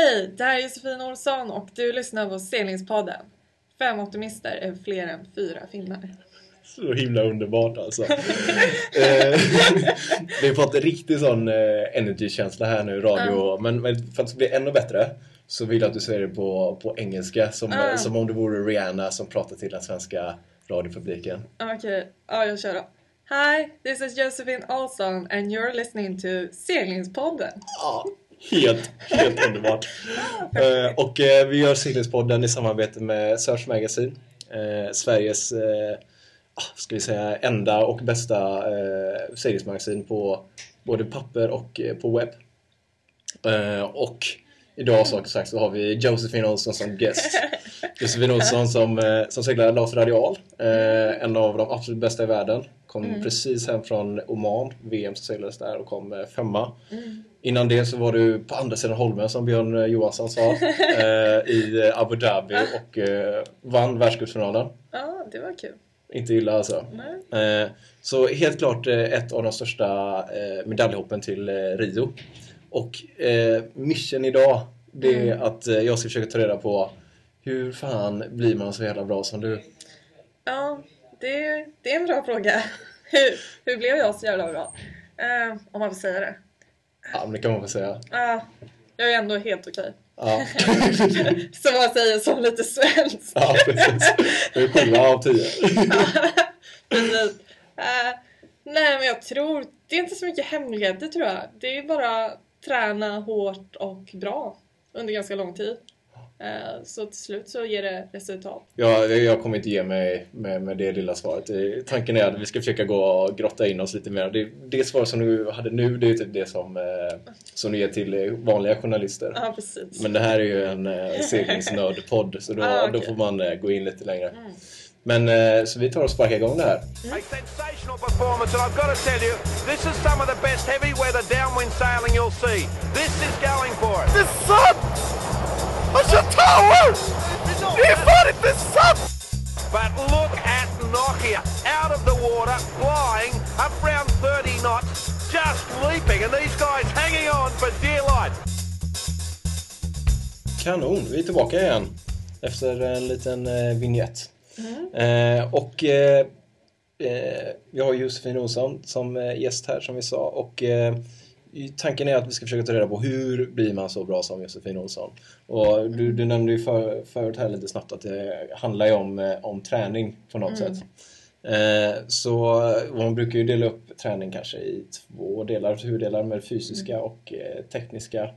Hej, det här är Josefin Olsson och du lyssnar på Selingspodden. 5 optimister är fler än 4 finnar. Så himla underbart alltså. Vi har fått en riktig sån energy-känsla här nu i radio. Men för att det ska bli ännu bättre så vill jag att du säger det på engelska. Som om det vore Rihanna som pratar till den svenska radiopubliken. Okej, ja jag kör då. Hi, this is Josefin Olsson and you're listening to Selingspodden. Ja. Helt underbart. Och vi gör Selingspodden i samarbete med Search Magazine, Sveriges ska vi säga, enda och bästa seglingsmagasin på både papper och på webb. Och idag som sagt så har vi Josefin Olsson som guest. Josefin Olsson som seglar Laser Radial, en av de absolut bästa i världen. Kom precis hem från Oman, VM som seglades där och kom 5:a. Innan det så var du på andra sidan Holmen som Björn Johansson sa i Abu Dhabi och vann Världscupfinalen. Ja, det var kul. Inte illa alltså. Så helt klart ett av de största medaljhoppen till Rio. Och mission idag det är att jag ska försöka ta reda på hur fan blir man så jävla bra som du? Ja, det är en bra fråga. Hur blev jag så jävla bra? Om man får säga det. Ja, men det kan man väl säga. Ja, jag är ändå helt okej. Ja. Som man säger, som lite svensk. Ja, precis. Det är 7 av 10. Nej, men jag tror... Det är inte så mycket hemligheter, tror jag. Det är bara träna hårt och bra under ganska lång tid. Så till slut så ger det resultat. Ja, jag kommer inte ge mig med det lilla svaret. Tanken är att vi ska försöka gå och grotta in oss lite mer. Det svar som du hade nu, det är typ det som du ger till vanliga journalister. Ja, precis. Men det här är ju en seglingsnördpodd, så då, okay. Då får man gå in lite längre. Men så vi tar och sparkar igång det här. A sensational performance and I've got to tell you, this is some of the best heavy weather downwind sailing you'll see. This is going for it. The sun! It's a tower! You've got it, the sun! But look at Nokia, out of the water, flying, up around 30 knots, just leaping and these guys hanging on for dear life. Kanon, vi är tillbaka igen efter en liten vignett. Och vi har Josefin Olsson som gäst här som vi sa. Och tanken är att vi ska försöka ta reda på hur blir man så bra som Josefin Olsson. Och du nämnde ju förut här lite snabbt att det handlar ju om träning på något sätt. Så man brukar ju dela upp träning kanske i 2 delar, huvuddelar med fysiska och tekniska.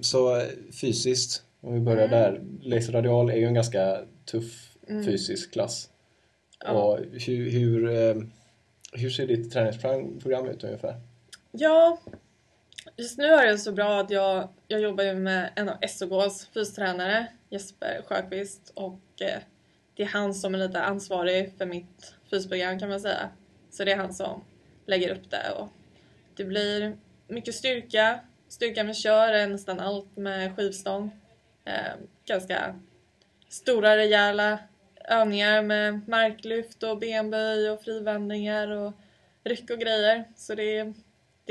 Så fysiskt, om vi börjar där, Laser Radial är ju en ganska tuff fysisk klass. Ja. Och hur ser ditt träningsprogram ut ungefär? Ja, just nu är det så bra att jag jobbar ju med en av SOGs fystränare, Jesper Sjöqvist, och det är han som är lite ansvarig för mitt fysprogram kan man säga. Så det är han som lägger upp det och det blir mycket styrka. Styrka med kör är nästan allt med skivstång. Ganska stora rejäla övningar med marklyft och benböj och frivändningar och ryck och grejer. Så det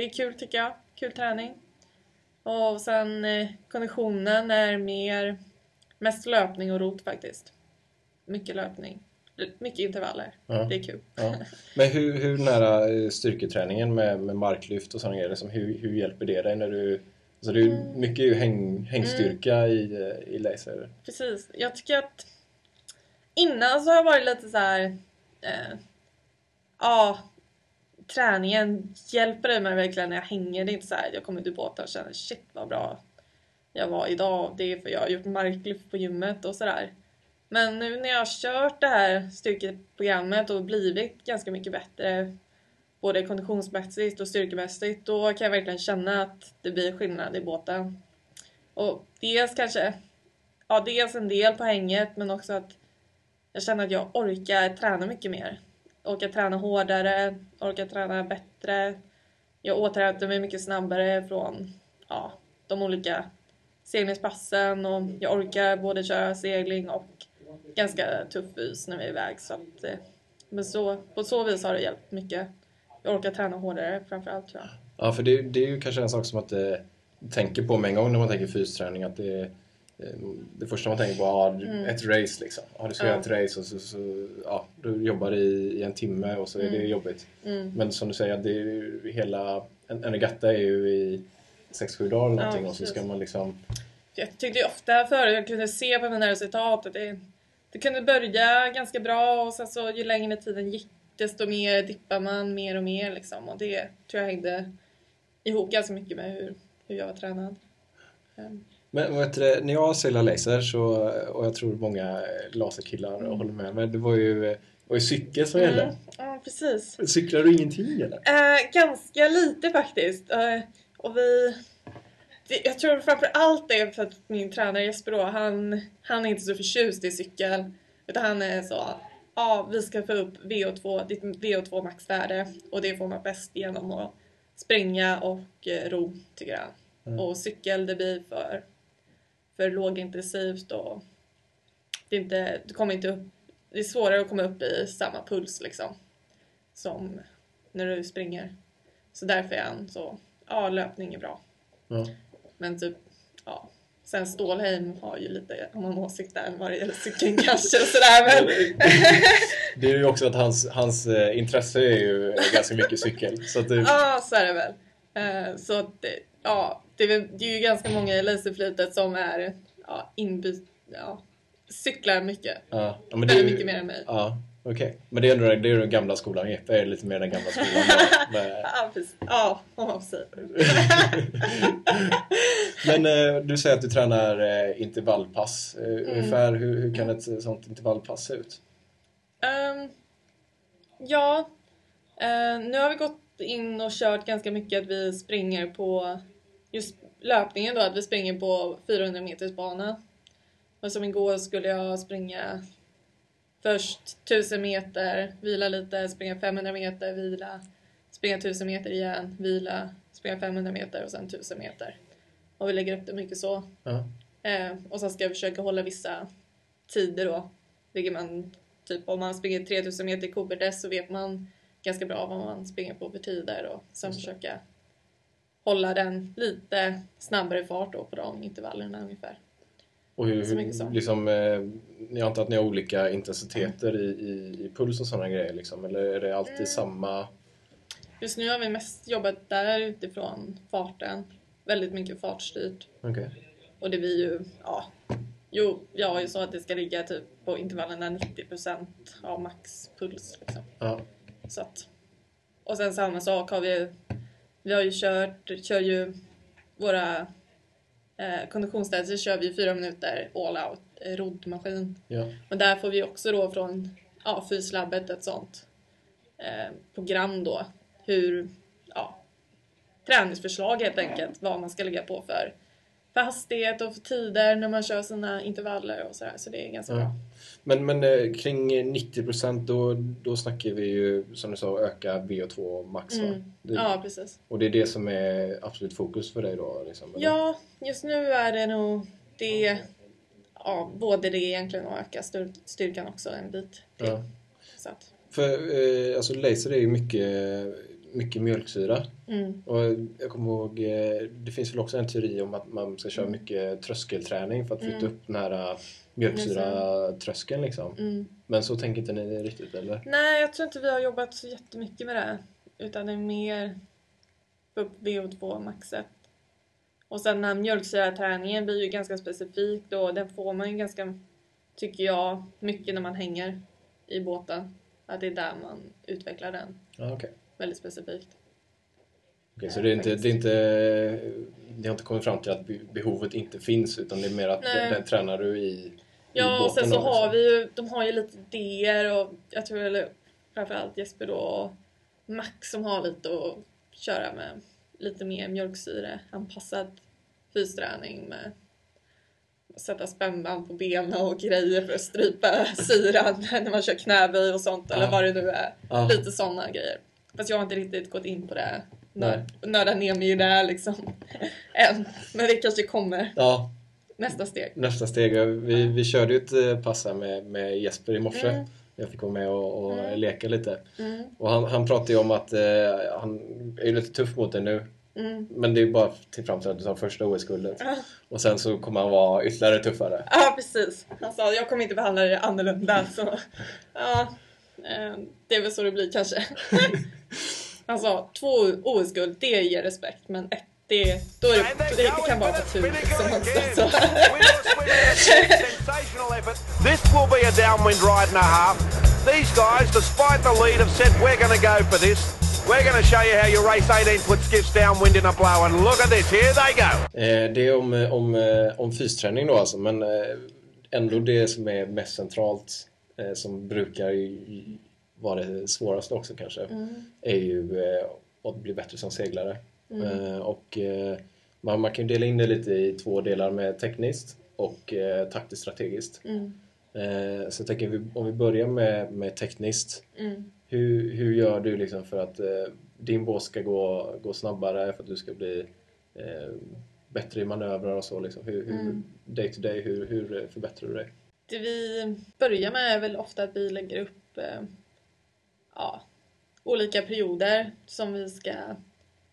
är kul tycker jag. Kul träning. Och sen konditionen är mest löpning och rot faktiskt. Mycket löpning. Mycket intervaller. Ja. Det är kul. Ja. Men hur nära styrketräningen med marklyft och sådana grejer, liksom, hur hjälper det dig när du... Så det är mycket hängstyrka i laser. Precis. Jag tycker att innan så har jag varit lite så här träningen hjälper det mig verkligen när jag hänger. Det är inte så här, jag kommer ut i båten och känner shit vad bra jag var idag. Det är för jag har gjort marklyft på gymmet och sådär. Men nu när jag har kört det här styrkeprogrammet och blivit ganska mycket bättre både konditionsmässigt och styrkemässigt, då kan jag verkligen känna att det blir skillnad i båten. Och dels en del på hänget, men också att jag känner att jag orkar träna mycket mer. Orkar träna hårdare, orkar träna bättre. Jag återhämtar mig mycket snabbare från de olika seglingspassen och jag orkar både köra segling och ganska tuff fys när vi är iväg. Så att, på så vis har det hjälpt mycket. Jag orkar träna hårdare framförallt tror jag. Ja, för det är ju kanske en sak som att tänker på med en gång när man tänker fysträning, att det är det första man tänker på, ett race liksom. Du ska göra ett race och så du jobbar i en timme och så är det jobbigt. Men som du säger, det är ju hela en regatta är ju i 6-7 dagar eller någonting, och så ska man liksom... Jag tyckte ju ofta förut, jag kunde se på mina resultat att det kunde börja ganska bra och sen så ju längre tiden gick desto mer dippar man mer och mer liksom, och det tror jag hängde ihop ganska mycket med hur jag var tränad. Men vet du, när jag säljer laser och jag tror många laserkillar håller med, men det var ju cykel som gällde. Ja, precis. Cyklar du ingenting eller? Ganska lite faktiskt. Och jag tror framförallt det är för att min tränare Jesper då, han är inte så förtjust i cykel, utan han är så, vi ska få upp VO2, ditt VO2 maxvärde, och det får man bäst genom att springa och ro, tycker jag. Och cykel, det blir för lågintensivt och du kommer inte upp, det är svårare att komma upp i samma puls liksom som när du springer. Så därför är han så, löpning är bra. Men typ, sen Stålheim har ju lite annan åsikt där än vad det gäller cykeln kanske och sådär, men... Det är ju också att hans intresse är ju ganska mycket cykel. Så typ... så är det väl. Så att det är ju ganska många i laserflytet som är cyklar mycket. Ja, men det är mycket mer än mig. Ja, okej. Okay. Men det är ju den gamla skolan. Det är lite mer den gamla skolan. Precis. Ja, precis. Men du säger att du tränar intervallpass. Ungefär hur kan ett sånt intervallpass se ut? Nu har vi gått in och kört ganska mycket att vi springer på just löpningen då, att vi springer på 400 meters bana. Och som igår skulle jag springa först 1000 meter, vila lite, springa 500 meter, vila, springa 1000 meter igen, vila, springa 500 meter och sen 1000 meter. Och vi lägger upp det mycket så. Och sen ska jag försöka hålla vissa tider då. Vilket man, typ om man springer 3000 meter i Koberdess så vet man ganska bra vad man springer på för tider, och sen försöka hålla den lite snabbare fart då på de intervallerna ungefär. Och hur liksom, jag antar att ni har olika intensiteter i puls och sådana grejer liksom, eller är det alltid samma? Just nu har vi mest jobbat där utifrån farten, väldigt mycket fartstyrt. Okay. Och det blir ju, jag har ju så att det ska ligga typ på intervallerna 90% av maxpuls liksom. Så att, och sen samma sak har vi har ju kör ju våra konditionstester, kör vi 4 minuter all out roddmaskin. Och där får vi också då från fyslabbet ett sånt program då, hur träningsförslag helt enkelt, vad man ska lägga på för hastighet och för tider när man kör sina intervaller och sådär. Så det är ganska bra. Men kring 90% då snackar vi ju, som du sa, öka VO2 max, va? Ja, precis. Och det är det som är absolut fokus för dig då? Liksom, ja, just nu är det nog det, både det egentligen och öka styrkan också en bit till. Så att. För laser är ju mycket mjölksyra. Och jag kommer ihåg, det finns väl också en teori om att man ska köra mycket tröskelträning för att flytta upp den här mjölksyra-tröskeln liksom. Men så tänker inte ni riktigt, eller? Nej, jag tror inte vi har jobbat så jättemycket med det, utan det är mer upp VO2-maxet. Och sen den här mjölksyra-träningen blir ju ganska specifik då, den får man ju ganska, tycker jag, mycket när man hänger i båten, att det är där man utvecklar den. Okej. Väldigt specifikt. Okej, så det har inte kommit fram till att behovet inte finns, utan det är mer att den tränar du i båten. Och sen så har vi ju, de har ju lite idéer, och jag tror eller framförallt Jesper då och Max som har lite att köra med, lite mer mjölksyreanpassad fysträning med att sätta spännband på benen och grejer för att strypa syran när man kör knäböj och sånt, eller vad det nu är. Lite sådana grejer. Fast jag har inte riktigt gått in på det. Nörda ner mig ju där liksom. Än. Men det kanske kommer. Ja. Nästa steg. Vi körde ju ett pass här med Jesper i morse. Jag fick vara med och leka lite. Och han pratade ju om att han är lite tuff mot det nu. Mm. Men det är bara till fram till att du tar första OS-guldet. Och sen så kommer han vara ytterligare tuffare. Ja, precis. Han sa, jag kommer inte behandla dig annorlunda. Så, ja, det är väl så det blir kanske. Han sa, 2 OS-guld, det ger respekt. Men 1, det kan bara vara tur. This will be a downwind ride and a half. These guys, despite the lead, have said we're going to go for this. We're going to show you how you race 18-foot skiffs downwind in a blow and look at this, here they go! Det är om fysträning då alltså, men ändå det som är mest centralt, som brukar vara det svåraste också kanske, är ju att bli bättre som seglare. Och man kan ju dela in det lite i 2 delar med tekniskt och taktiskt strategiskt. Så jag tänker om vi börjar med tekniskt. Hur gör du liksom för att din båt ska gå snabbare, för att du ska bli bättre i manövrar och så liksom? Hur day to day, hur förbättrar du dig? Det vi börjar med är väl ofta att vi lägger upp olika perioder som vi ska,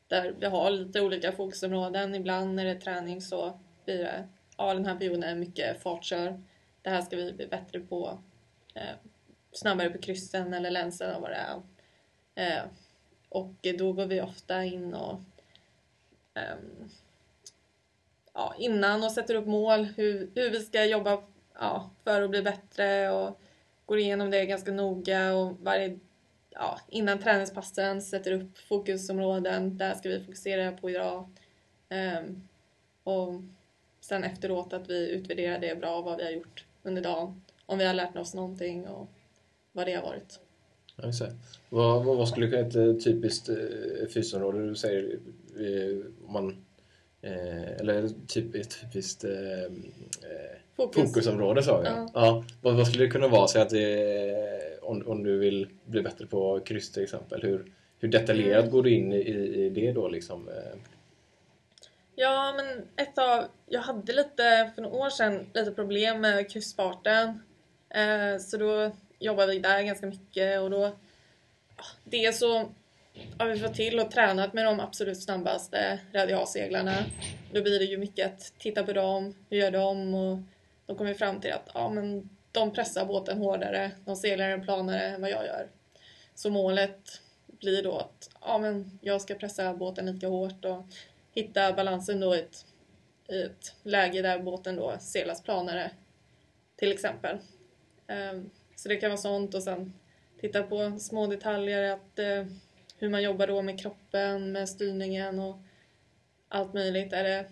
där vi har lite olika fokusområden. Ibland när det är träning så blir det, den här perioden är mycket fartkör. Det här ska vi bli bättre på, snabbare på kryssen eller länsen eller vad det är. Och då går vi ofta in och innan och sätter upp mål hur vi ska jobba för att bli bättre, och går igenom det ganska noga, och varje innan träningspassen sätter upp fokusområden, där ska vi fokusera på idag, och sen efteråt att vi utvärderar det bra, vad vi har gjort under dagen, om vi har lärt oss någonting och vad det har varit. Ja, vad skulle kunna ett typiskt fysområde du säger, eller typ ett typiskt fokusområde sa vi. Ja, vad skulle det kunna vara, så att det, om du vill bli bättre på kryss till exempel, hur detaljerat går du in i det då liksom? Ja, men jag hade lite för några år sedan lite problem med kryssfarten. Så då jobbar vi där ganska mycket, och då det så har vi fått till och tränat med de absolut snabbaste radialseglarna. Då blir det ju mycket att titta på dem, hur gör de, och de kommer fram till att men de pressar båten hårdare, de seglar en planare än vad jag gör. Så målet blir då att jag ska pressa båten lika hårt och hitta balansen då i ett läge där båten då seglas planare till exempel. Så det kan vara sånt, och sen titta på små detaljer, att hur man jobbar då med kroppen, med styrningen och allt möjligt. Är det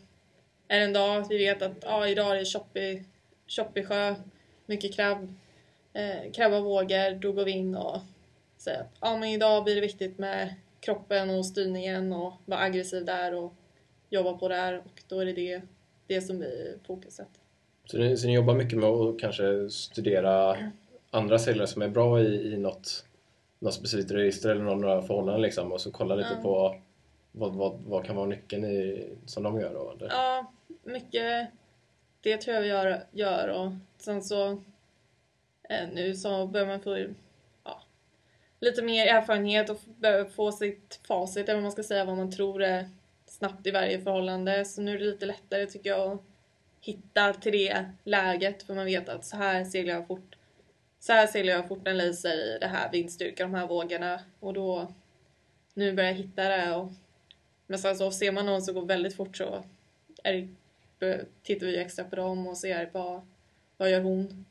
en dag vi vet att idag är det choppig sjö, mycket krabba vågor, då går vi in och säger att men idag blir det viktigt med kroppen och styrningen, och vara aggressiv där och jobba på där, och då är det som blir fokuset. Så ni jobbar mycket med att kanske studera andra seglare som är bra i något specifikt register eller några förhållanden liksom, och så kolla lite på vad kan vara nyckeln i, som de gör då? Eller? Ja, mycket det tror jag vi gör, och sen så nu så börjar man få lite mer erfarenhet och få sitt facit, eller vad man ska säga, vad man tror är snabbt i varje förhållande. Så nu är det lite lättare tycker jag att hitta till det läget, för man vet att så här seglar jag fort en laser i det här vindstyrkan, de här vågorna, och då nu börjar jag hitta det. Och men sen så ser man någon som går väldigt fort, så tittar vi extra på dem och ser vad gör hon,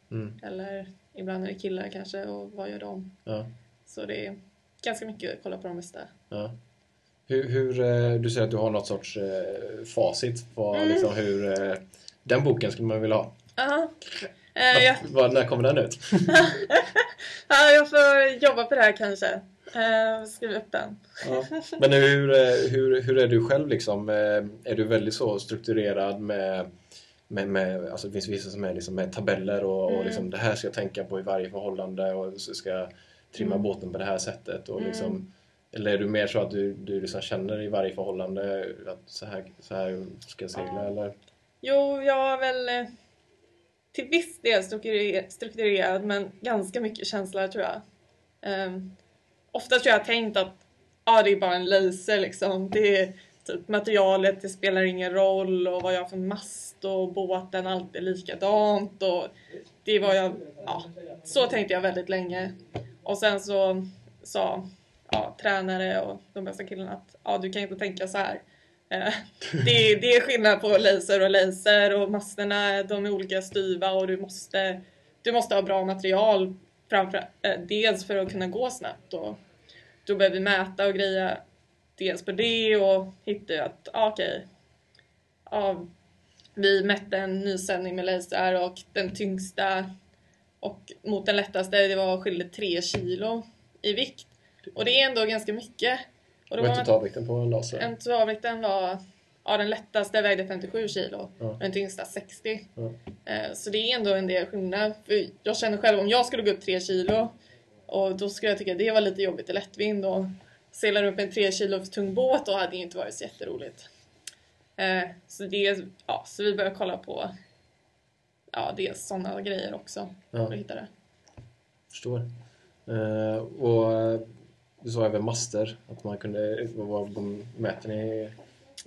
eller ibland är det killar kanske, och vad gör de? Ja. Så det är ganska mycket att kolla på de bästa. Ja. Hur du säger att du har något sorts facit på liksom hur den boken skulle man vilja ha. När kommer den ut? Jag får jobba på det här kanske. Skriva upp den. Ja. Men hur är du själv liksom? Är du väldigt så strukturerad med alltså det finns vissa som är liksom med tabeller och liksom, det här ska jag tänka på i varje förhållande, och så ska trimma båten på det här sättet och liksom, eller är du mer så att du liksom känner i varje förhållande att så här ska jag segla eller? Jo, jag är väl till viss del strukturerad, men ganska mycket känslor tror jag. Ofta tror jag tänkt att det är bara en laser liksom, det är typ materialet, det spelar ingen roll och vad jag har för mast och båten, allt är likadant och det var jag, ja, så tänkte jag väldigt länge. Och sen så sa tränare och de bästa killarna att du kan inte tänka så här. Det är skillnad på laser och laser och masterna, de är olika styva och du måste ha bra material framför, dels för att kunna gå snabbt och då började vi mäta och greja dels på det och hittade att vi mätte en ny sändning med laser och den tyngsta och mot den lättaste det var skillnad 3 kilo i vikt och det är ändå ganska mycket. Och då var totalvikten på en laser? En totalvikten var, den lättaste vägde 57 kilo. Ja. Och den tyngsta 60. Ja. Så det är ändå en del skillnad. För jag känner själv, om jag skulle gå upp 3 kilo. Och då skulle jag tycka att det var lite jobbigt i lättvind. Och seglade upp en 3 kilo för tung båt. Då hade det inte varit så jätteroligt. Så vi började kolla på dels sådana grejer också. Ja. Och hittade. Förstår. Och... Du sa även master, att man kunde, mäter ni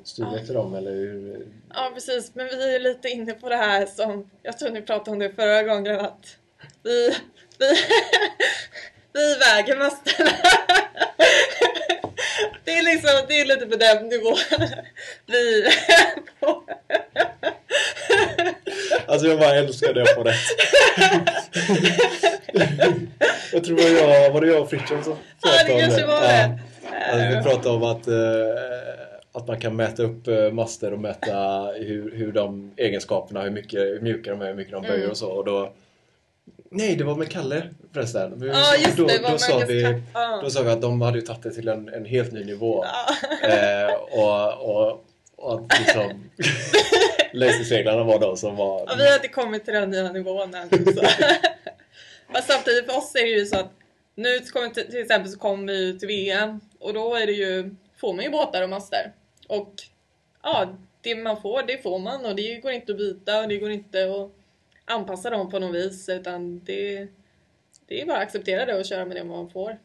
storlek till dem eller hur? Ja precis, men vi är lite inne på det här som, jag tror ni pratade om det förra gången att vi väger masterna. Det är liksom, det är lite på den nivån. Vi på. Alltså jag bara älskar det på det. Jag tror var det jag och Fritjön som pratade om det. Alltså, vi pratade om att man kan mäta upp master och mäta hur de egenskaperna, hur mjuka de är, hur mycket de böjer och så. Och då, nej, det var med Kalle förresten. Då sa vi att de hade ju tagit det till en helt ny nivå. Ja. Och att liksom... Laserseglarna var de som var... Ja, vi hade kommit till den nya nivån än. Men samtidigt för oss är det ju så att nu till exempel så kommer vi till VM och då är det ju, får man ju båtar och master. Och det man får, det får man och det går inte att byta och det går inte att anpassa dem på något vis utan det är bara att acceptera det och köra med det man får.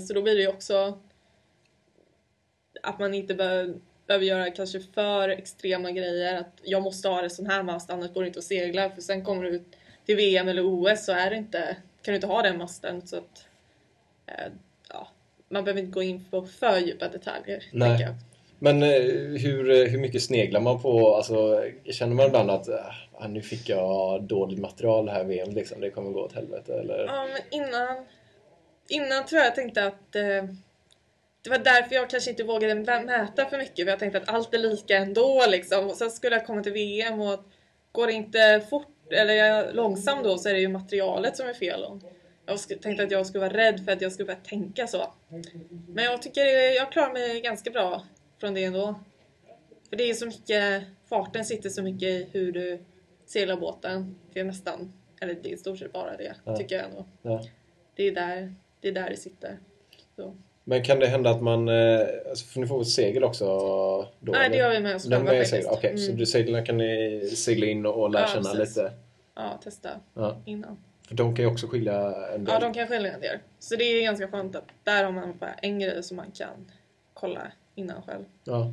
Så då blir det ju också att man inte behöver göra kanske för extrema grejer att jag måste ha det sån här mast annars går det inte att segla för sen kommer du ut till VM eller OS så är det inte, kan du inte ha den masten så att man behöver inte gå in på för djupa detaljer. Nej. Jag. Men hur mycket sneglar man på, alltså känner man ibland att nu fick jag dåligt material här VM liksom, det kommer gå åt helvete eller? Ja men innan tror jag tänkte att det var därför jag kanske inte vågade mäta för mycket för jag tänkte att allt är lika ändå liksom och sen skulle jag komma till VM och går det inte fort eller jag är långsam då så är det ju materialet som är fel. Jag tänkte att jag skulle vara rädd för att jag skulle börja tänka så. Men jag tycker jag klarar mig ganska bra från det ändå. För det är så mycket, farten sitter så mycket i hur du seglar båten. Det är nästan, eller det är i stort sett bara det tycker jag ändå. Ja. Det är där det sitter. Så. Men kan det hända att man, för ni får ett segel också då? Nej, det gör vi med oss själva faktiskt. Okej, så du seglarna kan ni segla in och lära känna lite? Ja, testa innan. För de kan ju också skilja en del. Ja, de kan skilja en del. Så det är ganska skönt att där har man bara en grej som man kan kolla innan själv. Ja.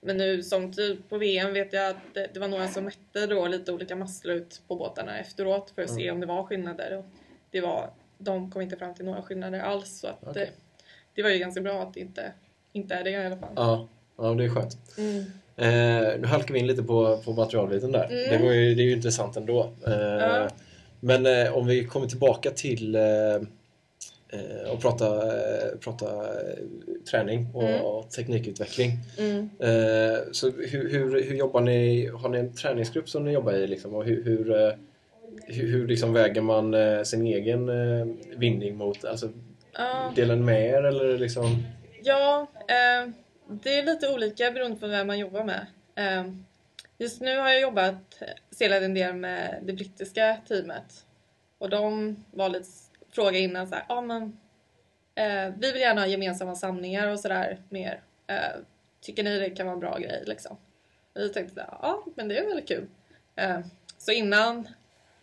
Men nu som typ på VM vet jag att det var några som mätte då lite olika masslut på båtarna efteråt för att se om det var skillnader. Och de kom inte fram till några skillnader alls så att... Okay. Det var ju ganska bra att det inte är det i alla fall. Ja det är skönt. Nu halkar vi in lite på materialbiten där. Det är ju intressant ändå. Men om vi kommer tillbaka till och prata träning och teknikutveckling. Så hur jobbar ni? Har ni en träningsgrupp som ni jobbar i? Liksom, och hur liksom väger man sin egen vinning mot... Alltså, delar med er eller liksom? Ja, det är lite olika beroende på vem man jobbar med. Just nu har jag seglat en del med det brittiska teamet. Och de var lite fråga innan så här, vi vill gärna ha gemensamma samlingar och sådär mer. Tycker ni det kan vara en bra grej liksom? Vi tänkte såhär, men det är väldigt kul. Så innan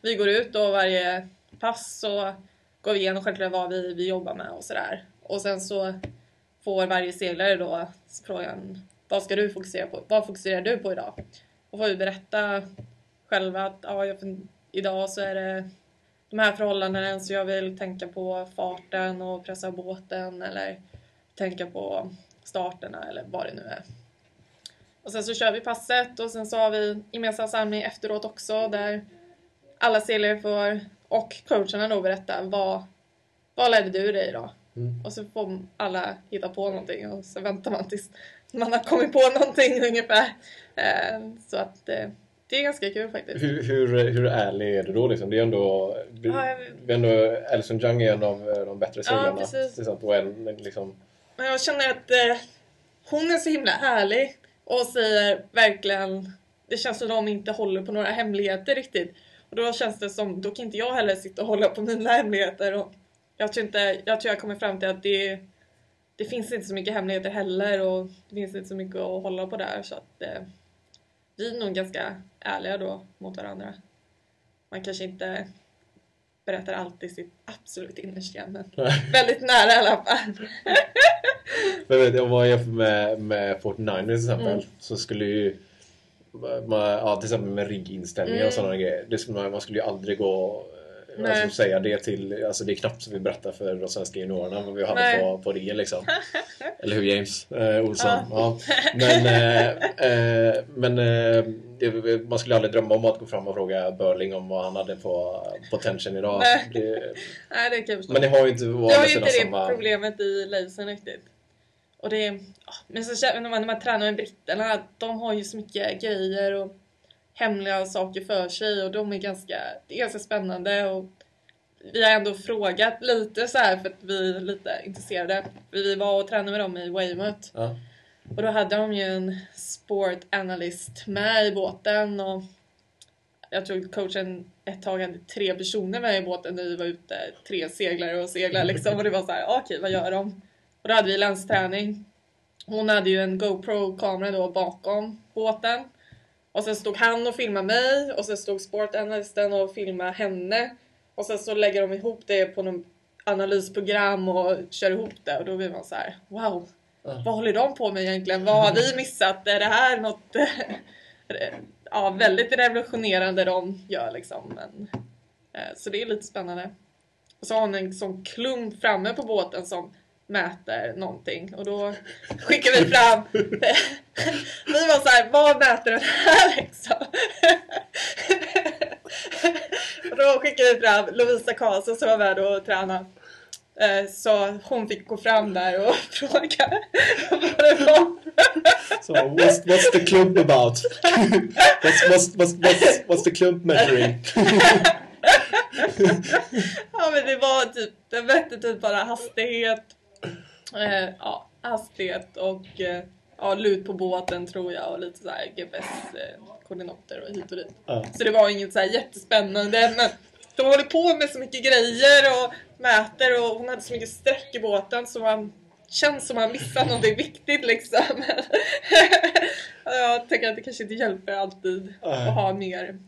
vi går ut och varje pass så går vi igenom självklart vad vi jobbar med och sådär. Och sen så får varje seglare då frågan, vad ska du fokusera på? Vad fokuserar du på idag? Och får ju berätta själva att idag så är det de här förhållandena, så jag vill tänka på farten och pressa båten eller tänka på starterna eller vad det nu är. Och sen så kör vi passet och sen så har vi gemensam samling efteråt också där alla seglare får och coacherna då berätta vad lärde du dig idag? Mm. Och så får alla hitta på någonting och så väntar man tills man har kommit på någonting ungefär. Så att det är ganska kul faktiskt. Hur ärlig är du då? Liksom? Det är ändå, ändå Alison Young är en av de bättre seglarna. Ja, jag känner att hon är så himla ärlig och säger verkligen, det känns som de inte håller på några hemligheter riktigt. Och då känns det som, då kan inte jag heller sitta och hålla på mina hemligheter. Och jag tror jag kommer fram till att det finns inte så mycket hemligheter heller och det finns inte så mycket att hålla på där. Så att vi är nog ganska ärliga då mot varandra. Man kanske inte berättar alltid sitt absolut innersta, men väldigt nära i alla fall. Men vet, om man jämför med Fort Nine till exempel, så skulle ju till exempel med rigginställningar och sådana grejer, det skulle man skulle ju aldrig gå. Alltså, säga det till, alltså det är knappt som vi berättar för de svenska juniorerna vad vi hade på Rio liksom. Eller hur, James Olsson. Ja. Men man skulle aldrig drömma om att gå fram och fråga Börling om vad han hade på tension idag. Nej, det är kul. Men ni har ju inte det problemet i Leisen riktigt. Och det är, men så när man tränar med britterna, de har ju så mycket grejer och hemliga saker för sig och de är ganska spännande, och vi har ändå frågat lite så här för att vi är lite intresserade. Vi var och tränade med dem i Weymouth. Ja. Och då hade de ju en sport analyst med i båten, och jag tror coachen ett tag hade 3 personer med i båten när vi var ute, 3 seglare och seglar liksom, och det var så här, okej, vad gör de? Och då hade vi länsträning. Hon hade ju en GoPro-kamera då bakom båten. Och sen stod han och filmade mig. Och sen stod sportanalysten och filmade henne. Och sen så lägger de ihop det på någon analysprogram och kör ihop det. Och då blir man så här, wow, vad håller de på med egentligen? Vad har vi missat? Är det här något väldigt revolutionerande de gör liksom? Så det är lite spännande. Och så har hon en sån klump framme på båten som mäter någonting, och då skickar vi fram vi var så här, vad mäter den här liksom? Och då skickar vi fram Lovisa Kase som var med och tränade, så hon fick gå fram där och fråga vad det var. So what's the clump about? What's the clump measuring? Ja, men det var typ, det mätte typ bara hastighet. Hastighet och lut på båten tror jag, och lite så här GPS-koordinater och hit och dit. Så det var inget så här jättespännande, men de håller på med så mycket grejer och mäter, och hon hade så mycket sträck i båten så man känns som man missar någonting viktigt liksom. Jag tänker att det kanske inte hjälper alltid att ha mer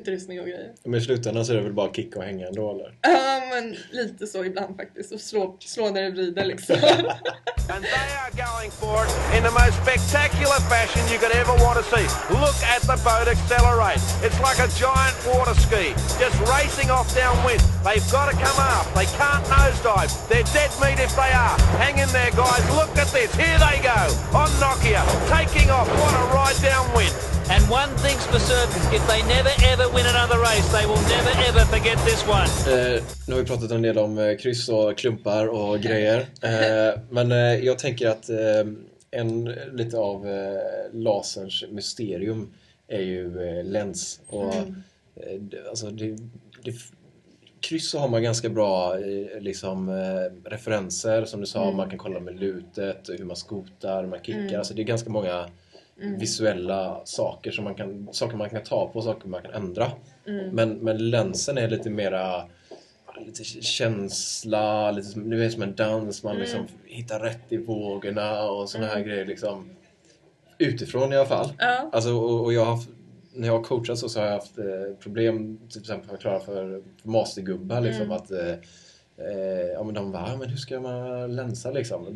utrustning och grejer. Men i slutändan så är det väl bara kicka och hänga ändå, eller? Ja, men lite så ibland faktiskt. Och slå när det vrider liksom. And they are going for it in the most spectacular fashion you could ever want to see. Look at the boat accelerate. It's like a giant water ski just racing off downwind. They've got to come up. They can't nosedive. They're dead meat if they are. Hang in there, guys. Look at this. Here they go. On Nokia. Taking off. What a ride downwind. And one thing's for certain, if they never ever win another race, they will never ever forget this one. Nu har vi pratat en del om kryss och klumpar och grejer. Men jag tänker att lite av laserns mysterium är ju lens. Och, alltså, kryss så har man ganska bra liksom, referenser, som du sa. Man kan kolla med lutet, hur man skotar, man kickar. Alltså, det är ganska många visuella saker som man kan ta på, saker man kan ändra. Men länsen är lite mera lite känsla, lite som, nu är det som en dans, man liksom hittar rätt i vågorna och såna här grejer liksom, utifrån i alla fall. Alltså, och jag har haft, när jag har coachat så har jag haft problem, till exempel förklara för mastergubbar liksom, att ja men de var, men hur ska man länsa liksom?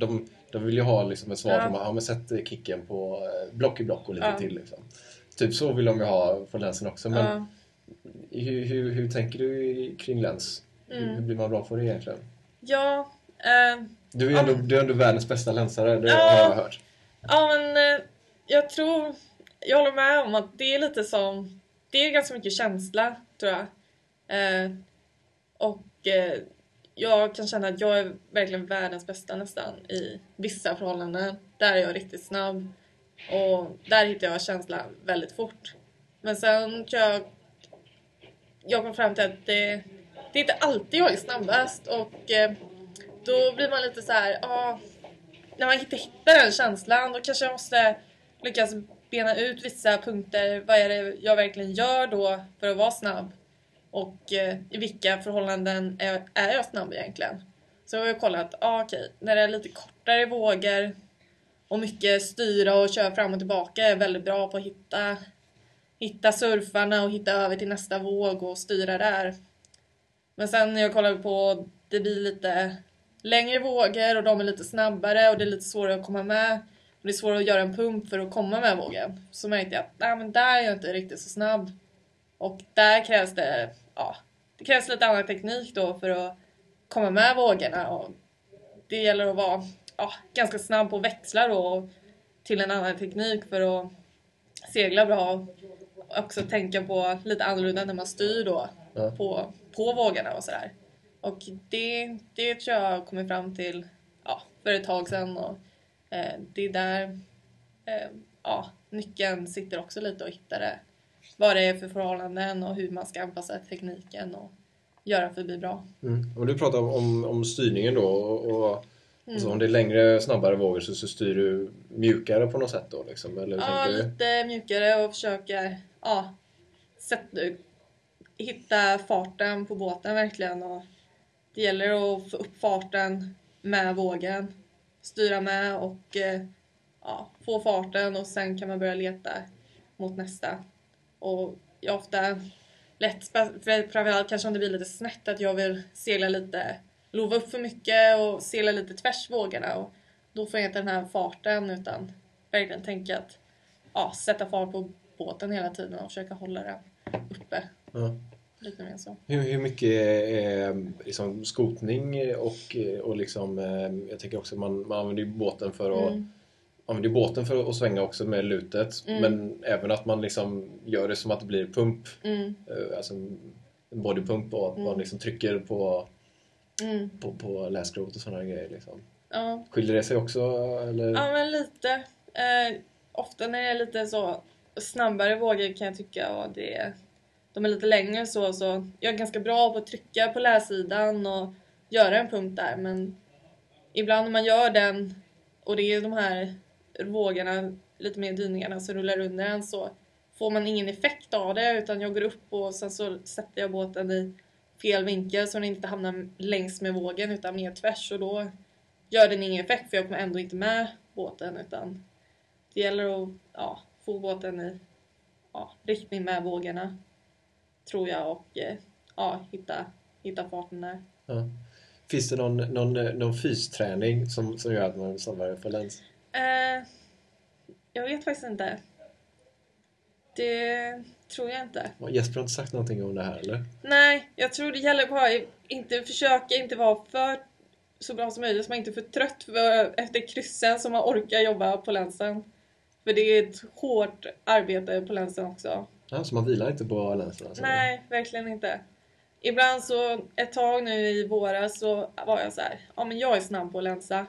De vill ju ha liksom ett svar som man har men sett kicken på block i block och lite till liksom. Typ så vill de ju ha på länsen också, men hur tänker du kring läns? Hur blir man bra på det egentligen? Ja, du är ändå världens bästa länsare, det har jag hört. Ja, men jag håller med om att det är lite som, det är ganska mycket känsla tror jag. Jag kan känna att jag är verkligen världens bästa nästan i vissa förhållanden. Där är jag riktigt snabb och där hittar jag känsla väldigt fort. Men sen kan jag kom fram till att det är inte alltid jag är snabbast, och då blir man lite så här, när man inte hittar den känslan då kanske jag måste lyckas bena ut vissa punkter. Vad är det jag verkligen gör då för att vara snabb? Och i vilka förhållanden är jag snabb egentligen? Så har jag kollat, när det är lite kortare vågor och mycket styra och köra fram och tillbaka är väldigt bra på att hitta surfarna och hitta över till nästa våg och styra där. Men sen när jag kollar på, det blir lite längre vågor och de är lite snabbare och det är lite svårare att komma med. Och det är svårare att göra en pump för att komma med vågen. Så märkte jag att men där är jag inte riktigt så snabb. Och där krävs det, det krävs lite annan teknik då för att komma med vågorna. Och det gäller att vara ganska snabb på att växla då till en annan teknik för att segla bra. Och också tänka på lite annorlunda när man styr då på vågorna och sådär. Och det tror jag kommer fram till för ett tag sedan. Och, det är där nyckeln sitter också lite och hittar det. Vad det är för förhållanden och hur man ska anpassa tekniken och göra för att bli bra. Och du pratar om styrningen då och så om det är längre, snabbare vågor så styr du mjukare på något sätt då liksom, eller lite mjukare och försöker hitta farten på båten verkligen, och det gäller att få upp farten med vågen, styra med och få farten, och sen kan man börja leta mot nästa. Och jag är ofta lätt, framförallt kanske om det blir lite snett, att jag vill segla lite, lova upp för mycket och segla lite tvärs vågorna. Och då får jag inte den här farten, utan verkligen tänka att sätta fart på båten hela tiden och försöka hålla den uppe. Ja. Lite mer så. Hur mycket liksom skotning och liksom, jag tänker också man använder ju båten för att... använder båten för att svänga också med lutet. Men även att man liksom gör det som att det blir pump. Alltså en bodypump. Och att man liksom trycker på lässkrovet och sådana grejer liksom. Skiljer det sig också? Eller? Ja, men lite. Ofta när det är lite så snabbare vågor kan jag tycka att de är lite längre så. Jag är ganska bra på att trycka på lässidan och göra en pump där. Men ibland när man gör den och det är de här vågorna, lite mer dyningarna som rullar under den, så får man ingen effekt av det, utan jag går upp och sen så sätter jag båten i fel vinkel så den inte hamnar längs med vågen utan mer tvärs, och då gör den ingen effekt för jag kommer ändå inte med båten, utan det gäller att få båten i riktning med vågorna tror jag, och hitta farten där. Ja. Finns det någon fysträning som gör att man snabbare på läns? Jag vet faktiskt inte. Det tror jag inte. Jesper har inte sagt någonting om det här, eller? Nej, jag tror det gäller att inte vara för så bra som möjligt. Så man inte är för trött efter kryssen, som man orkar jobba på länsen. För det är ett hårt arbete på länsen också. Ja, så man vilar inte på länsen? Alltså. Nej, verkligen inte. Ibland så, ett tag nu i våras, så var jag så här, men jag är snabb på att länsa.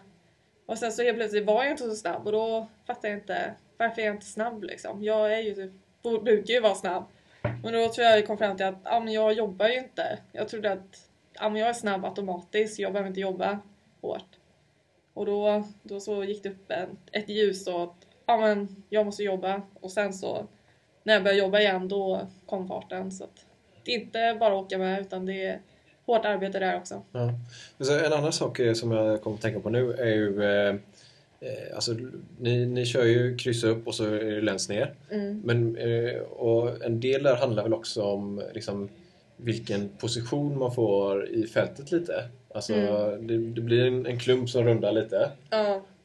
Och sen så helt plötsligt var jag inte så snabb, och då fattar jag inte varför jag inte är snabb liksom. Jag är ju, brukar ju vara snabb. Men då tror jag kom fram till att men jag jobbar ju inte. Jag trodde att men jag är snabb automatiskt, jag behöver inte jobba hårt. Och då så gick det upp ett ljus och att men jag måste jobba. Och sen så, när jag började jobba igen, då kom farten så att... Det är inte bara åka med, utan det är hårt arbete där också. Ja. En annan sak som jag kommer att tänka på nu är ju... alltså, ni kör ju kryss upp och så är det läns ner. Men, och en del där handlar väl också om liksom, vilken position man får i fältet lite. Alltså det blir en klump som rundar lite.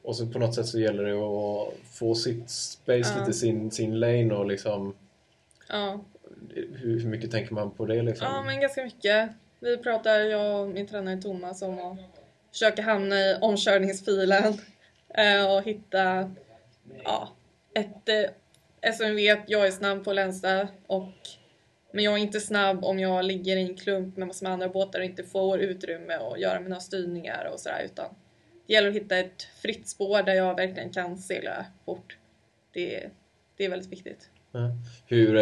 Och så på något sätt så gäller det att få sitt space lite, sin lane och liksom... Hur mycket tänker man på det liksom? Ja, men ganska mycket. Vi pratar, jag och min tränare Thomas, om att försöka hamna i omkörningsfilen och hitta ett... Eftersom vi vet, jag är snabb på länsa men jag är inte snabb om jag ligger i en klump med massa andra båtar och inte får utrymme och göra mina styrningar och sådär, utan det gäller att hitta ett fritt spår där jag verkligen kan segla fort. Det är väldigt viktigt. Ja. Hur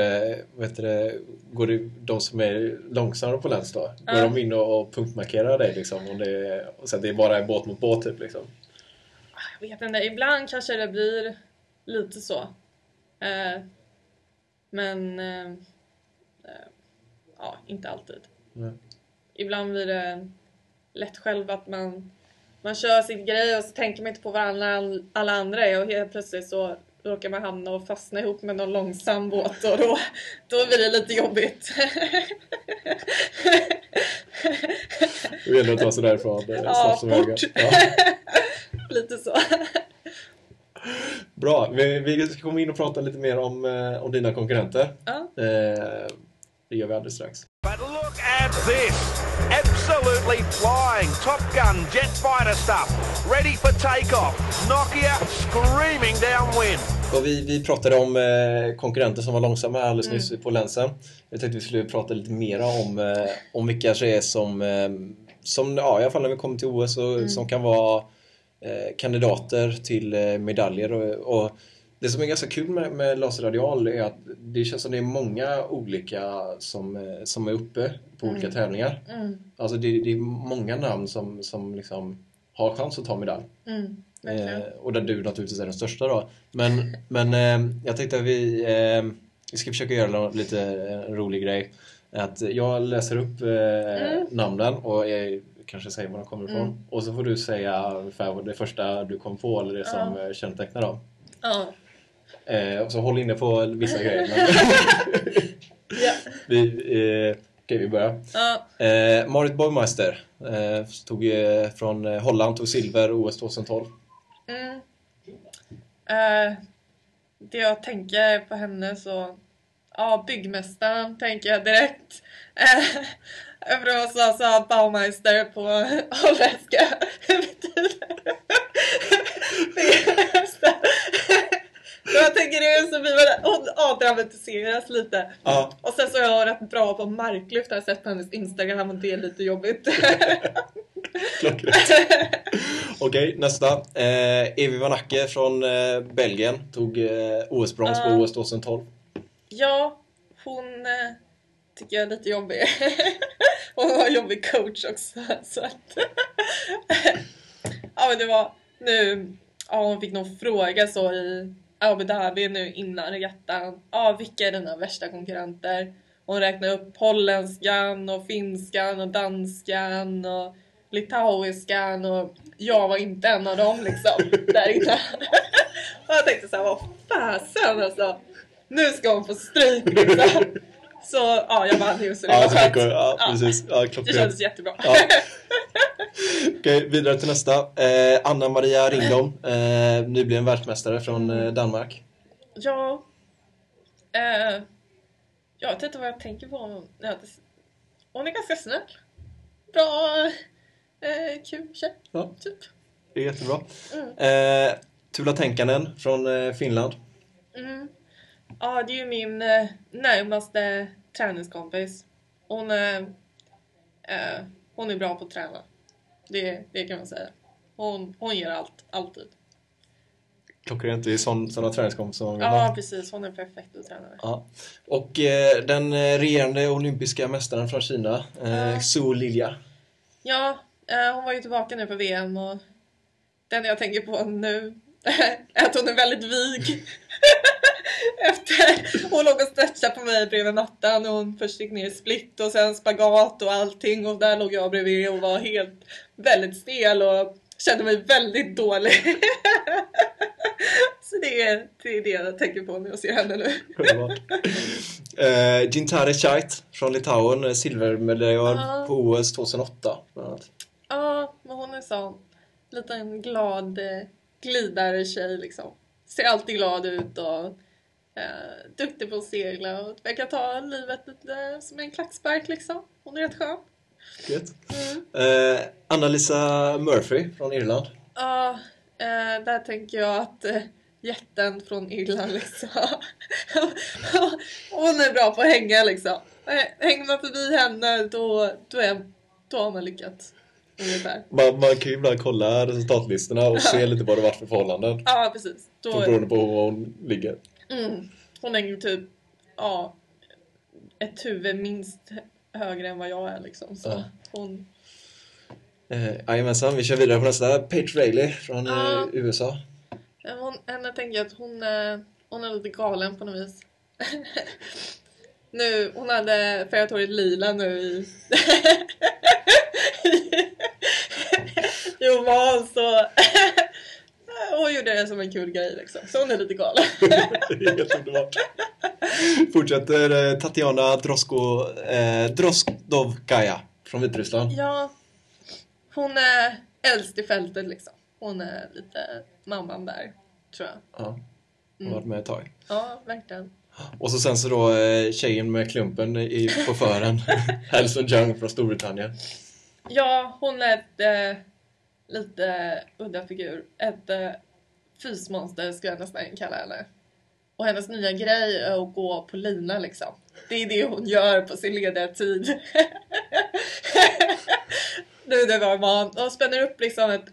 går det, de som är långsammare på läns då? Går de in och punktmarkerar dig liksom, om det är, så att det är bara är båt mot båt typ liksom? Jag vet inte, ibland kanske det blir lite så. Men inte alltid. Ibland blir det lätt själv att man kör sitt grej och så tänker man inte på varandra, alla andra är, och helt plötsligt så råkar man hamna och fastna ihop med någon långsam båt, och då blir det lite jobbigt. Du vill nog ta sig därifrån snart. Lite så. Bra, vi ska komma in och prata lite mer om dina konkurrenter. Det gör vi alldeles strax. But look at this. Absolutely flying. Top Gun, jet fighter stuff. Ready for takeoff. Nokia screaming downwind. Och vi pratade om konkurrenter som var långsamma alldeles nyss på länsen. Jag tänkte vi skulle prata lite mer om vilka det är som i alla fall när vi kommer till OS och som kan vara kandidater till medaljer, och det som är ganska kul med Laser Radial är att det känns som det är många olika som är uppe på olika tävlingar. Alltså det är många namn som liksom har chans att ta medalj. Och där du naturligtvis är den största då. Men jag tänkte att vi ska försöka göra lite rolig grej. Att jag läser upp namnen och jag kanske säger vad de kommer ifrån. Och så får du säga ungefär det första du kom på eller det som kännetecknar dem. Och så håll inne på vissa grejer. Vi börjar. Marit Bjørgen tog från Holland, tog silver OS 2012. Det jag tänker på henne så... Ja, byggmästaren tänker jag direkt. Efteråt sa Baumeister på holländska. Jag tänker det så hon dramatiseras lite. Ja. Och sen så har jag rätt bra på marklyft. Jag har sett på hennes Instagram och det är lite jobbigt. Klockrätt. Okej, nästa. Evi Van Acker från Belgien tog OS-brons på OS 2012. Ja, hon tycker jag är lite jobbig. Hon har en jobbig coach också. Så att men det var nu... Ja, hon fick någon fråga så i Abu Dhabi nu innan regattan. Ja, vilka är dina värsta konkurrenter? Hon räknar upp holländskan och finskan och danskan och litauiskan. Och jag var inte en av dem liksom. Där innan. Och jag tänkte så här, vad fasen alltså. Nu ska hon få stryk liksom. Så jag vann ju, så det var skönt. Precis. Det kändes jättebra. Okej, vidare till nästa. Anne-Marie Rindom, nybliven världsmästare från Danmark. Ja. Jag vet inte vad jag tänker på. Hon är ganska snäll. Bra. Kul tjej. Ja. Typ. Det är jättebra. Tuula Tenkanen från Finland. Ja, det är ju min närmaste träningskompis. Hon är bra på att träna. Det kan man säga. Hon gör allt, alltid. Klockrent, det är sådana träningskompisar som hon vill ha. Ja, precis. Hon är perfekt att träna med. Ja. Och den regerande olympiska mästaren från Kina, Xu Lijia. Ja, hon var ju tillbaka nu på VM. Och den jag tänker på nu är att hon är väldigt vig. Hon låg och stretchade på mig bredvid mattan. Och hon först gick ner i split och sen spagat och allting. Och där låg jag bredvid och var helt väldigt stel och kände mig väldigt dålig. Så det är det jag tänker på när jag ser henne nu. Gintarė Scheidt från Litauen, silvermedaljör på OS 2008. Ja, men hon är sån liten glad glidare-tjej liksom. Ser alltid glad ut och duktig på att segla och verkar ta livet lite som en klackspark liksom. Hon är rätt skön. Annalisa Murphy från Irland. Ja, där tänker jag att jätten från Irland liksom. Hon är bra på att hänga liksom. Hänger man förbi henne då har man lyckats. Man kan ju ibland kolla resultatlistorna och se lite vad det varit för förhållanden. Ja, precis. Då beroende på hur hon ligger. Mm. Hon hänger typ ett huvud minst högre än vad jag är liksom. Så hon... Jajamensan, vi kör vidare på nästa. Paige Rayleigh från USA. Henne tänker jag att hon är lite galen på något vis. Nu, hon hade färgat håret lila nu i... Jo, man så... Hon gjorde det som en kul grej liksom. Så hon är lite galen. Helt underbart. Fortsätter Tatjana Drosko Droskovkaja från Vitryssland. Ja, hon är äldst i fältet liksom. Hon är lite mamman där, tror jag. Ja, hon har varit med ett tag. Ja, verkligen. Och så sen så då tjejen med klumpen i förfören. Alison Young från Storbritannien. Ja, hon är ett lite udda figur. Ett fysmonster skulle jag nästan kalla henne. Och hennes nya grej är att gå på lina liksom. Det är det hon gör på sin lediga tid. Nu det var man. Hon spänner upp liksom ett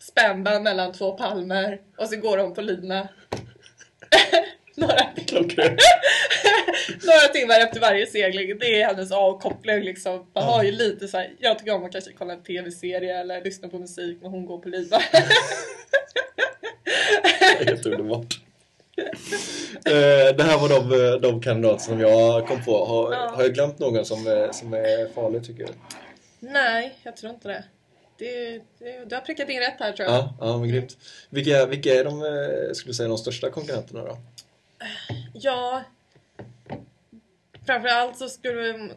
spännband mellan två palmer. Och så går hon på lina. Några timmar efter varje segling. Det är hennes avkoppling liksom. Man har ju lite så här, jag tycker om man kanske kollar en tv-serie eller lyssnar på musik när hon går på liva. Helt underbart. Det här var de kandidater som jag kom på. Har jag glömt någon som är farlig, tycker jag? Nej, jag tror inte det. Du har prickat in rätt här, tror jag. Ja, men grymt. Vilka är skulle du säga, de största konkurrenterna då? Ja, framförallt så skulle vi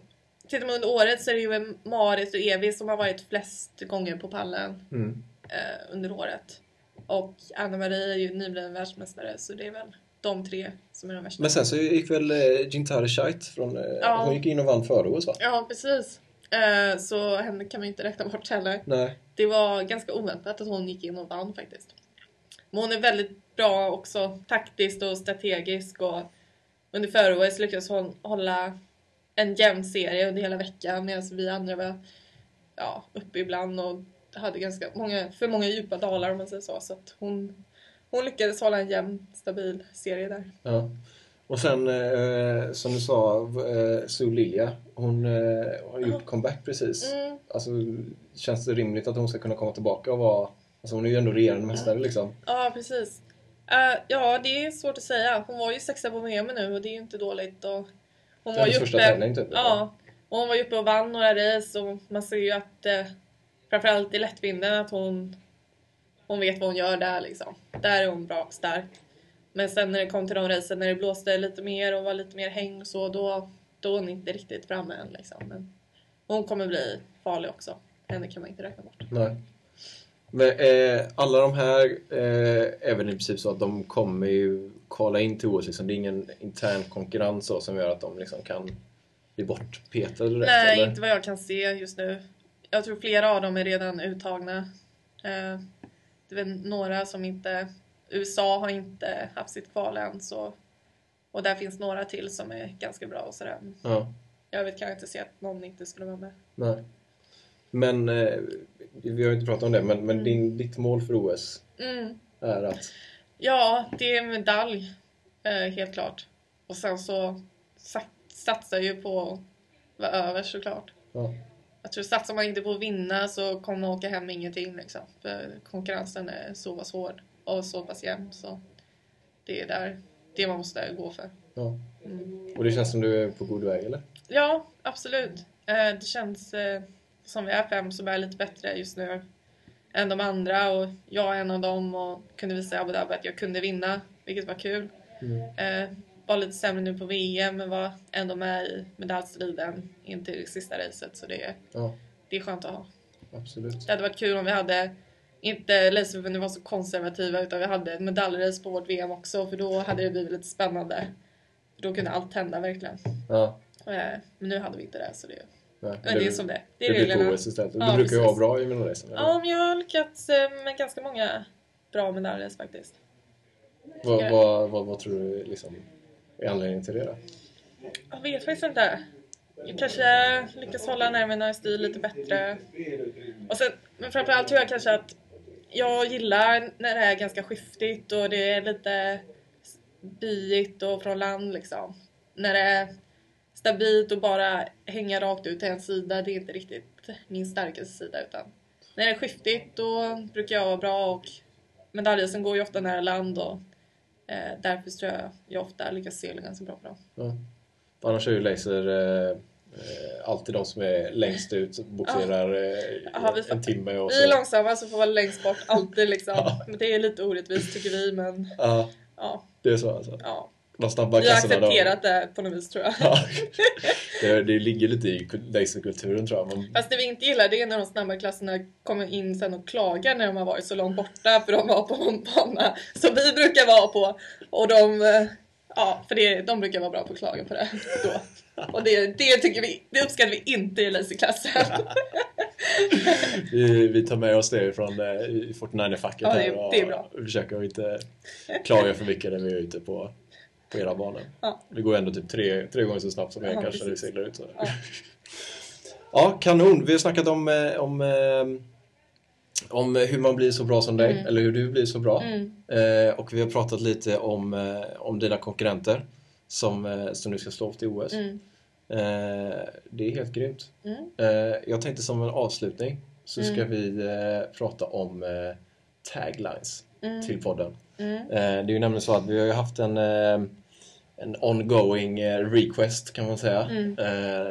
titta på under året, så är det ju Marit och Evi som har varit flest gånger på pallen under året. Och Anne-Marie är ju nybliven världsmästare, så det är väl de tre som är de värsta. Men sen så gick väl Gintarė Scheidt från, hon gick in och vann förra året, va? Ja, precis. Så henne kan man ju inte räkna bort heller. Nej. Det var ganska oväntat att hon gick in och vann faktiskt. Men hon är väldigt bra också taktiskt och strategiskt, och under förra året lyckades hon hålla en jämn serie under hela veckan, medan vi andra var uppe ibland och hade ganska många djupa dalar, om man säger så. Så att hon lyckades hålla en jämn, stabil serie där. Ja. Och sen, som du sa, Xu Lijia, hon har gjort comeback precis. Mm. Alltså, känns det rimligt att hon ska kunna komma tillbaka och vara... Alltså, hon är ju ändå regerande mästare liksom. Ja, precis. Det är svårt att säga. Hon var ju sexa på VM nu, och det är ju inte dåligt. Och hon var ju uppe... första tävling, typ. Ja, och hon var ju uppe och vann några race. Och man ser ju att, framförallt i lättvinden, att hon vet vad hon gör där liksom. Där är hon bra och stark. Men sen när det kom till de racen, när det blåste lite mer och var lite mer häng och så, då är hon inte riktigt framme än liksom. Men hon kommer bli farlig också. Henne kan man inte räkna bort. Nej. Men alla de här, även i princip så att de kommer ju kvala in till OS liksom. Det är ingen intern konkurrens så, som gör att de liksom kan bli bortpetade direkt. Nej, eller? Inte vad jag kan se just nu. Jag tror flera av dem är redan uttagna. Det är väl några som inte... USA har inte haft sitt kval än, så, och där finns några till som är ganska bra och sådär. Ja. Jag vet, kan jag inte se att någon inte skulle vara med. Nej. Men vi har ju inte pratat om det, men ditt mål för OS är att... Ja, det är en medalj, helt klart. Och sen så satsar jag ju på att vara över, såklart. Ja. Jag tror, satsar man inte på att vinna så kommer man åka hem med ingenting liksom. För konkurrensen är så pass hård och så pass jämn, så det är där det man måste gå för. Ja. Mm. Och det känns som du är på god väg, eller? Ja, absolut. Det känns som vi är fem som är lite bättre just nu än de andra, och jag är en av dem och kunde visa Abu Dhabi att jag kunde vinna, vilket var kul. var lite sämre nu på VM, men var ändå med i medaljstriden in till sista racet, så det är skönt att ha. Absolut. Det hade varit kul om vi hade inte Laserförbundet var så konservativa, utan vi hade ett medaljrace på vårt VM också, för då hade det blivit lite spännande. För då kunde allt hända verkligen. Ja. Men nu hade vi inte det, så det. Nej, det är som det. Det är reglerna. Du brukar ju ha bra i medaljracen. Ja, men jag har lyckats med ganska många bra medaljrace faktiskt. Vad tror du liksom är anledningen till det då? Jag vet faktiskt inte. Jag kanske lyckas hålla nerverna i stil lite bättre. Och sen, men framförallt tror jag kanske att jag gillar när det är ganska skiftigt och det är lite biigt och från land liksom. När det är stabilt och bara hänga rakt ut till en sida, det är inte riktigt min starkaste sida, utan när det är skiftigt då brukar jag vara bra, och medaljersen går ju ofta nära land, och därför tror jag ofta lyckas segla ganska bra på dem. Ja. Annars är ju Laser alltid de som är längst ut boxerar en timme. Och så. Vi är långsamma så får vara längst bort alltid liksom. Ja. Men det är lite orättvist tycker vi, men ja. Det är så alltså. Ja. Jag har accepterat det på något vis tror jag. Ja. Det ligger lite i laserkulturen tror jag. Men... Fast det vi inte gillar det är när de snabba klasserna kommer in sen och klagar när de har varit så långt borta, för de var på en bana som vi brukar vara på. Och de brukar vara bra på att klaga på det då. Och det uppskattar vi inte i laserklassen. vi tar med oss det från 49-facket här och det är bra. Försöker inte klaga för mycket när vi är ute på era banor. Ja. Det går ändå typ tre gånger så snabbt som jag kanske när vi seglar ut. Så. Ja. Ja, kanon. Vi har snackat om hur man blir så bra som dig. Mm. Eller hur du blir så bra. Mm. Och vi har pratat lite om dina konkurrenter som du ska slå upp i OS. Mm. Det är helt grymt. Mm. Jag tänkte som en avslutning så ska vi prata om taglines till podden. Mm. Det är ju nämligen så att vi har ju haft en ongoing request kan man säga.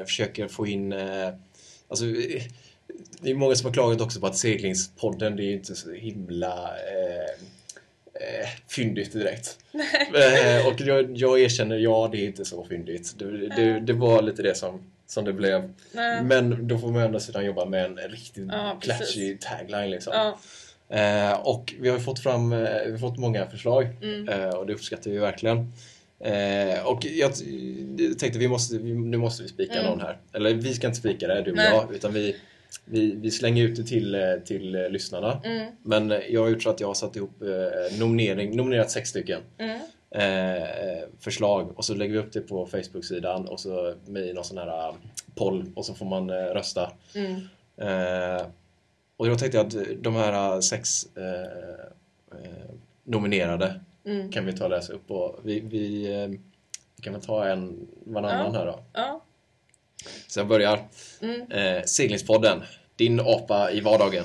Försöker få in alltså, det är många som har klagat också på att seglingspodden, det är ju inte så himla fyndigt direkt. Och jag erkänner, det är inte så fyndigt. Det var lite det som det blev. Nej. Men då får man ändå sedan jobba med en riktigt catchy tagline liksom. Ja. Och vi har fått många förslag och det uppskattar vi verkligen. Och jag tänkte nu måste vi spika någon här. Eller vi ska inte spika det, du och jag, utan vi slänger ut det till lyssnarna. Men jag har gjort så att jag har satt ihop nominerat 6 stycken förslag, och så lägger vi upp det på Facebook-sidan och så med någon sån här poll, och så får man rösta. Och då tänkte jag att de här 6 nominerade kan vi ta och läsa upp. Och vi kan väl ta en varannan här då. Ja. Så jag börjar. Seglingspodden, din apa i vardagen.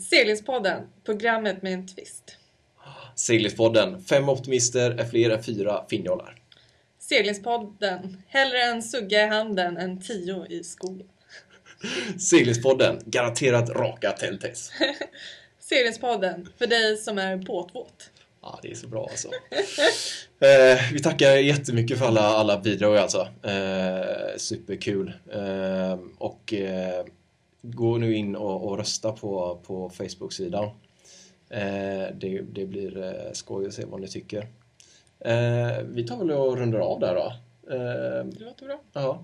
Seglingspodden, programmet med en twist. Seglingspodden, 5 optimister är fler än 4 finjollar. Seglingspodden, hellre en sugga i handen än 10 i skogen. Seglingspodden, garanterat raka tältes. Seglingspodden, för dig som är båtvåt. Ja, det är så bra alltså. Vi tackar jättemycket för alla bidrag alltså. Superkul. Och gå nu in och rösta på Facebook-sidan. Det blir skoj att se vad ni tycker. Vi tar väl och rundar av där då. Det låter bra. Ja,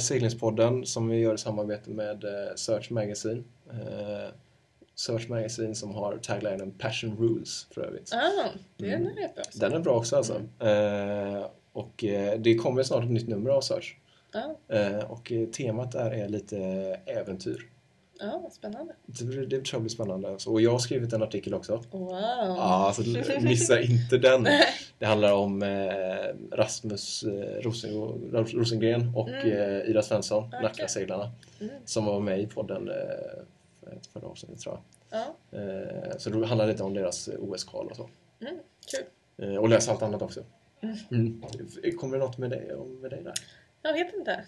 seglingspodden som vi gör i samarbete med Search Magazine. Search Magazine som har taglinen Passion Rules för övrigt. Den är rätt bra. Den är bra också alltså. Och det kommer snart ett nytt nummer av Search. Och temat där är lite äventyr. Ja, spännande. Det tror jag blir spännande. Alltså. Och jag har skrivit en artikel också. Wow. Ja, så missa inte den. Det handlar om Rasmus Rosengren och Ida Svensson, okay. Nacka-seglarna, som var med i podden förra år sedan, tror jag. Ja. Så det handlar lite om deras OS-kval och så. Kul. Och läsa allt annat också. Kommer det något med dig där? Jag vet inte.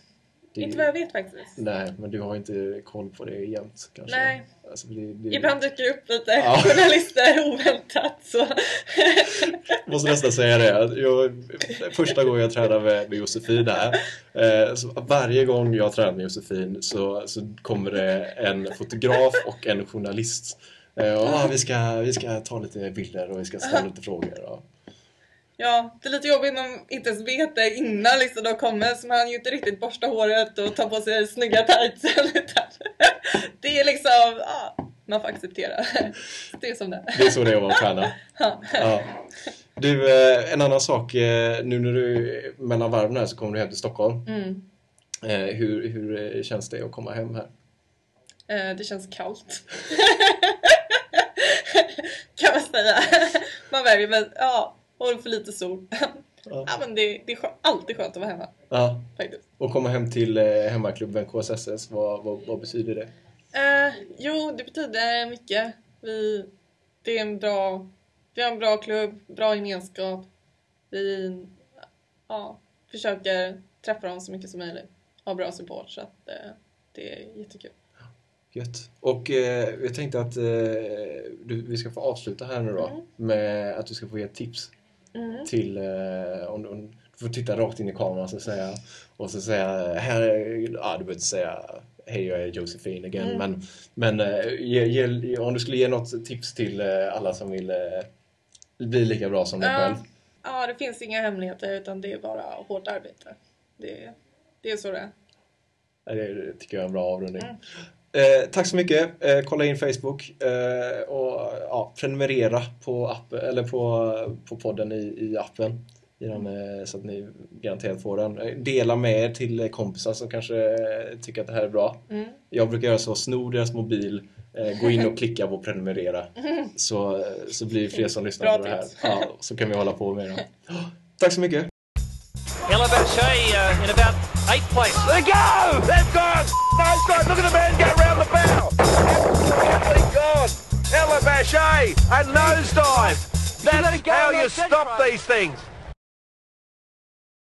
Det... Inte vad jag vet faktiskt. Nej, men du har inte koll på det jämt kanske. Nej. Alltså, det... Ibland dyker det upp lite journalister oväntat. Så. Måste nästan säga det. Första gången jag tränade med Josefin här. Så varje gång jag tränar med Josefin så kommer det en fotograf och en journalist. Vi ska ta lite bilder och vi ska ställa lite frågor. Och... Ja, det är lite jobbigt om inte ens vet det innan liksom de kommer. Så man ju inte riktigt borsta håret och tar på sig snygga tajtsen. Det är liksom, man får acceptera. Det är som det. Det är så det är att vara stjärna. Ja. Du, en annan sak. Nu när du mellan varven här så kommer du hem till Stockholm. Mm. Hur känns det att komma hem här? Det känns kallt. Kan man säga. Man väger, men och för lite sol. Men det är alltid skönt att vara hemma. Ja. Faktiskt. Och komma hem till hemmaklubben KSSS, vad betyder det? Det betyder mycket. Vi har en bra klubb, bra gemenskap. Vi försöker träffa dem så mycket som möjligt. Har bra support, så att det är jättekul. Gött. Och jag tänkte att vi ska få avsluta här nu då med att du ska få ge ett tips. Mm. Till om du får titta rakt in i kameran så säga här, du behöver inte säga hej, jag är Josefin igen, men om du skulle ge något tips till alla som vill bli lika bra som dig själv. Det finns inga hemligheter, utan det är bara hårt arbete. Det är så det är. Det tycker jag är en bra avrundning. Mm. Tack så mycket. Kolla in Facebook och prenumerera på appen, eller på podden i appen så att ni garanterat får den. Dela med er till kompisar som kanske tycker att det här är bra. Mm. Jag brukar göra så, snor deras mobil, gå in och klicka på prenumerera. Så blir det fler som lyssnar på det här. Så kan vi hålla på med dem. Tack så mycket. Hela Bershey in about 8th place. They go! They've gone! They've gone! Look at the man go round the bow! Absolutely gone! Ella Bache, a nosedive! That's how you stop these things!